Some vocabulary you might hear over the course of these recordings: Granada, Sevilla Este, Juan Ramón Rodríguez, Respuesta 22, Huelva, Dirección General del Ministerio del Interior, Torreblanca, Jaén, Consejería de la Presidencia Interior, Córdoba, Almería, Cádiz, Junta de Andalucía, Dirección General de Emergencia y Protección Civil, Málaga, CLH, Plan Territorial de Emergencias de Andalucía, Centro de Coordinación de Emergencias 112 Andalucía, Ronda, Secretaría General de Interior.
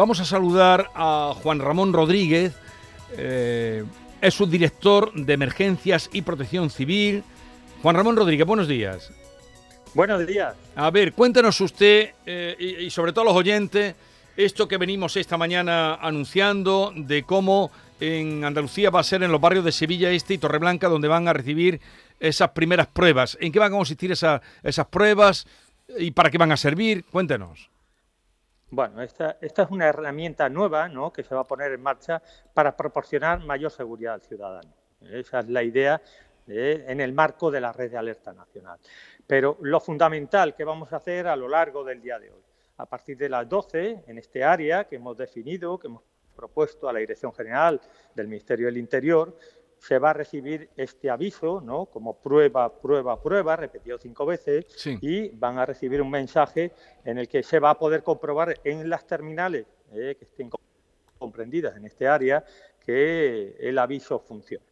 Vamos a saludar a Juan Ramón Rodríguez, es subdirector de Emergencias y Protección Civil. Juan Ramón Rodríguez, buenos días. Buenos días. A ver, cuéntanos usted y sobre todo a los oyentes esto que venimos esta mañana anunciando de cómo en Andalucía va a ser en los barrios de Sevilla Este y Torreblanca donde van a recibir esas primeras pruebas. ¿En qué van a consistir esas pruebas y para qué van a servir? Cuéntanos. Bueno, esta es una herramienta nueva, ¿no?, que se va a poner en marcha para proporcionar mayor seguridad al ciudadano. Esa es la idea en el marco de la red de alerta nacional. Pero lo fundamental que vamos a hacer a lo largo del día de hoy, a partir de las 12, en este área que hemos definido, que hemos propuesto a la Dirección General del Ministerio del Interior, se va a recibir este aviso, ¿no?, como prueba, repetido 5 veces, sí. Y van a recibir un mensaje en el que se va a poder comprobar en las terminales que estén comprendidas en este área que el aviso funciona.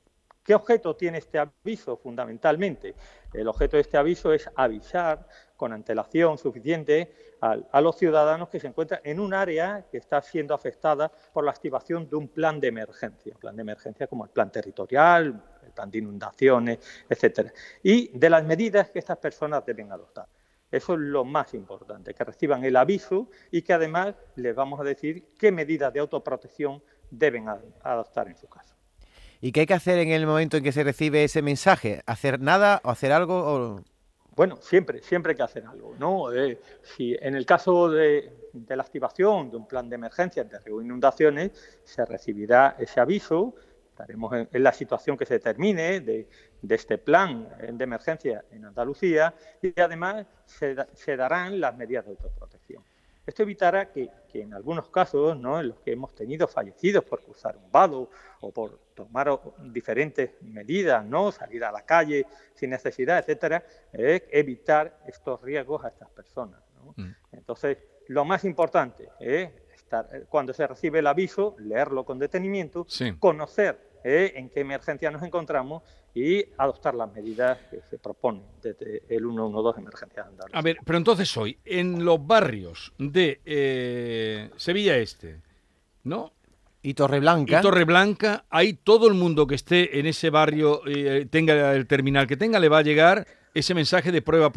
¿Qué objeto tiene este aviso? Fundamentalmente, el objeto de este aviso es avisar con antelación suficiente a los ciudadanos que se encuentran en un área que está siendo afectada por la activación de un plan de emergencia. Un plan de emergencia como el plan territorial, el plan de inundaciones, etcétera. Y de las medidas que estas personas deben adoptar. Eso es lo más importante, que reciban el aviso y que además les vamos a decir qué medidas de autoprotección deben adoptar en su caso. ¿Y qué hay que hacer en el momento en que se recibe ese mensaje? ¿Hacer nada o hacer algo? O... Bueno, siempre hay que hacer algo, ¿no? Si en el caso de la activación de un plan de emergencias de riego e inundaciones, se recibirá ese aviso, estaremos en la situación que se determine de este plan de emergencia en Andalucía y además se darán las medidas de autoprotección. Esto evitará que en algunos casos, ¿no?, en los que hemos tenido fallecidos por cruzar un vado o por tomar diferentes medidas, ¿no?, salir a la calle sin necesidad, etcétera, evitar estos riesgos a estas personas, ¿no? Entonces, lo más importante es cuando se recibe el aviso, leerlo con detenimiento, sí. Conocer en qué emergencia nos encontramos y adoptar las medidas que se proponen desde el 112 Emergencias de Andalucía. A ver, pero entonces hoy, en los barrios de Sevilla Este, ¿no?, Y Torreblanca, ahí todo el mundo que esté en ese barrio, tenga el terminal que tenga, le va a llegar ese mensaje de prueba.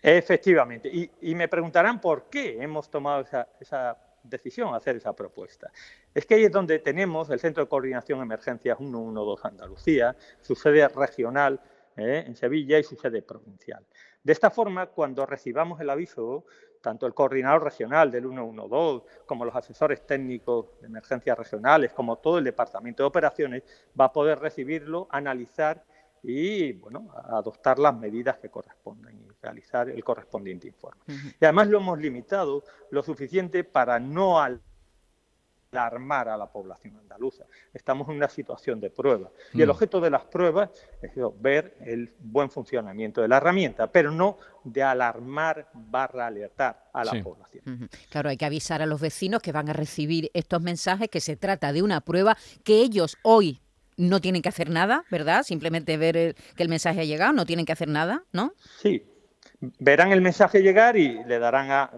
Efectivamente. Y me preguntarán por qué hemos tomado esa decisión, hacer esa propuesta. Es que ahí es donde tenemos el Centro de Coordinación de Emergencias 112 Andalucía, su sede regional en Sevilla y su sede provincial. De esta forma, cuando recibamos el aviso, tanto el coordinador regional del 112 como los asesores técnicos de emergencias regionales, como todo el departamento de operaciones, va a poder recibirlo, analizar y, bueno, adoptar las medidas que corresponden y realizar el correspondiente informe. Y además lo hemos limitado lo suficiente para no alarmar a la población andaluza. Estamos en una situación de prueba. Y el objeto de las pruebas es ver el buen funcionamiento de la herramienta, pero no de alarmar / alertar a la sí. población. Claro, hay que avisar a los vecinos que van a recibir estos mensajes, que se trata de una prueba que ellos hoy no tienen que hacer nada, ¿verdad? Simplemente ver que el mensaje ha llegado, no tienen que hacer nada, ¿no? Sí, verán el mensaje llegar y le darán a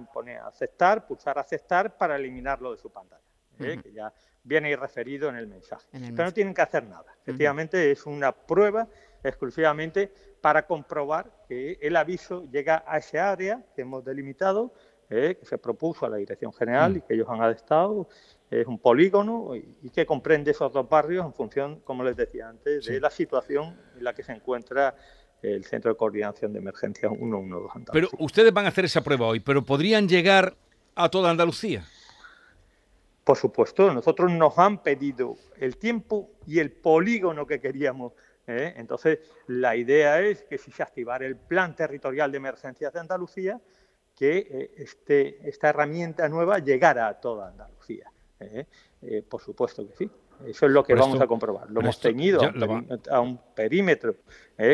aceptar, pulsar aceptar para eliminarlo de su pantalla, que ya viene referido en el mensaje. Pero no tienen que hacer nada. Efectivamente, es una prueba exclusivamente para comprobar que el aviso llega a ese área que hemos delimitado, que se propuso a la Dirección General y que ellos han adaptado. Es un polígono y que comprende esos dos barrios en función, como les decía antes, sí. de la situación en la que se encuentra el Centro de Coordinación de Emergencias 112 Andalucía. Pero ustedes van a hacer esa prueba hoy, pero ¿podrían llegar a toda Andalucía? Por supuesto, nosotros nos han pedido el tiempo y el polígono que queríamos. Entonces, la idea es que si se activara el Plan Territorial de Emergencias de Andalucía, que esta herramienta nueva llegara a toda Andalucía. Por supuesto que sí. Eso es lo que vamos a comprobar. Lo hemos ceñido a un perímetro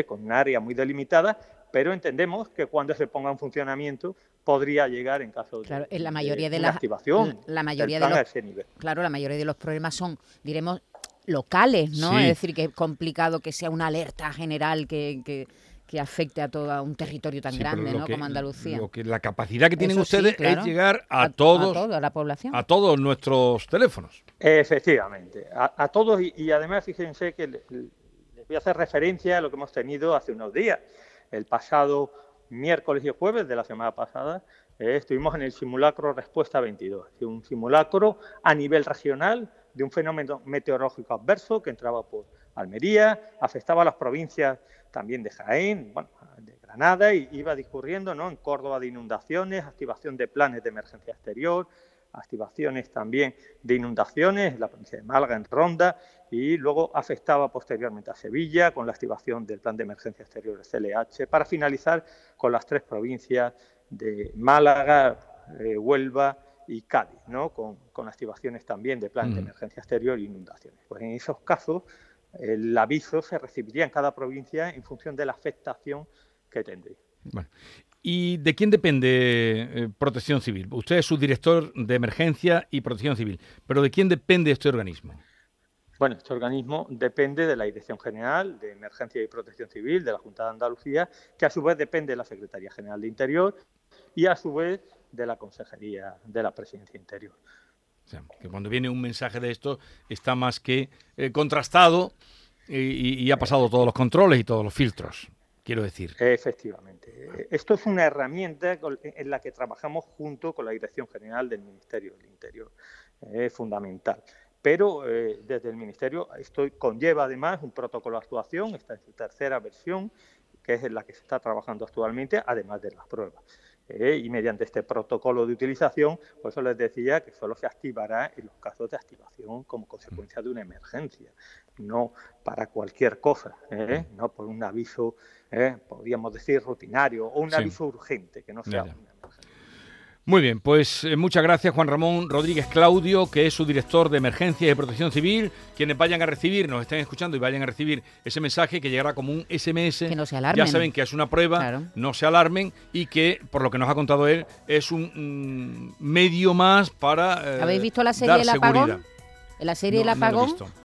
con un área muy delimitada, pero entendemos que cuando se ponga en funcionamiento podría llegar en caso claro, de en la mayoría de las activación. La mayoría de los, a ese nivel. Claro, la mayoría de los problemas son, diremos, locales, ¿no? Sí. Es decir, que es complicado que sea una alerta general que que afecte a todo un territorio tan grande, ¿no?, como Andalucía. La capacidad que tienen ustedes es llegar a todos, a toda la población, a todos nuestros teléfonos. Efectivamente, a todos, y además fíjense que les voy a hacer referencia a lo que hemos tenido hace unos días. El pasado miércoles y jueves de la semana pasada estuvimos en el simulacro Respuesta 22, un simulacro a nivel regional de un fenómeno meteorológico adverso que entraba por Almería, afectaba a las provincias también de Jaén, bueno, de Granada, y iba discurriendo, ¿no?, en Córdoba, de inundaciones, activación de planes de emergencia exterior, activaciones también de inundaciones en la provincia de Málaga, en Ronda, y luego afectaba posteriormente a Sevilla con la activación del plan de emergencia exterior CLH, para finalizar con las tres provincias de Málaga, Huelva y Cádiz, ¿no?, con activaciones también de plan de emergencia exterior e inundaciones. Pues en esos casos el aviso se recibiría en cada provincia en función de la afectación que tendría. Bueno. ¿Y de quién depende Protección Civil? Usted es subdirector de Emergencia y Protección Civil, pero ¿de quién depende este organismo? Bueno, este organismo depende de la Dirección General de Emergencia y Protección Civil de la Junta de Andalucía, que a su vez depende de la Secretaría General de Interior y a su vez de la Consejería de la Presidencia Interior. O sea, que cuando viene un mensaje de esto está más que contrastado y ha pasado todos los controles y todos los filtros. Quiero decir. Efectivamente. Esto es una herramienta en la que trabajamos junto con la Dirección General del Ministerio del Interior. Es fundamental. Pero desde el Ministerio esto conlleva además un protocolo de actuación, está en su tercera versión, que es en la que se está trabajando actualmente, además de las pruebas. Y mediante este protocolo de utilización, por eso les decía que solo se activará en los casos de activación como consecuencia de una emergencia, no para cualquier cosa, no por un aviso, podríamos decir, rutinario, o un aviso urgente, que no sea una emergencia. Muy bien, pues muchas gracias, Juan Ramón Rodríguez Claudio, que es subdirector de Emergencias y Protección Civil. Quienes vayan a recibir, nos estén escuchando y vayan a recibir ese mensaje que llegará como un SMS. Que no se alarmen. Ya saben que es una prueba, claro. No se alarmen, y que, por lo que nos ha contado él, es un medio más para. ¿Habéis visto la serie El Apagón? En la serie El Apagón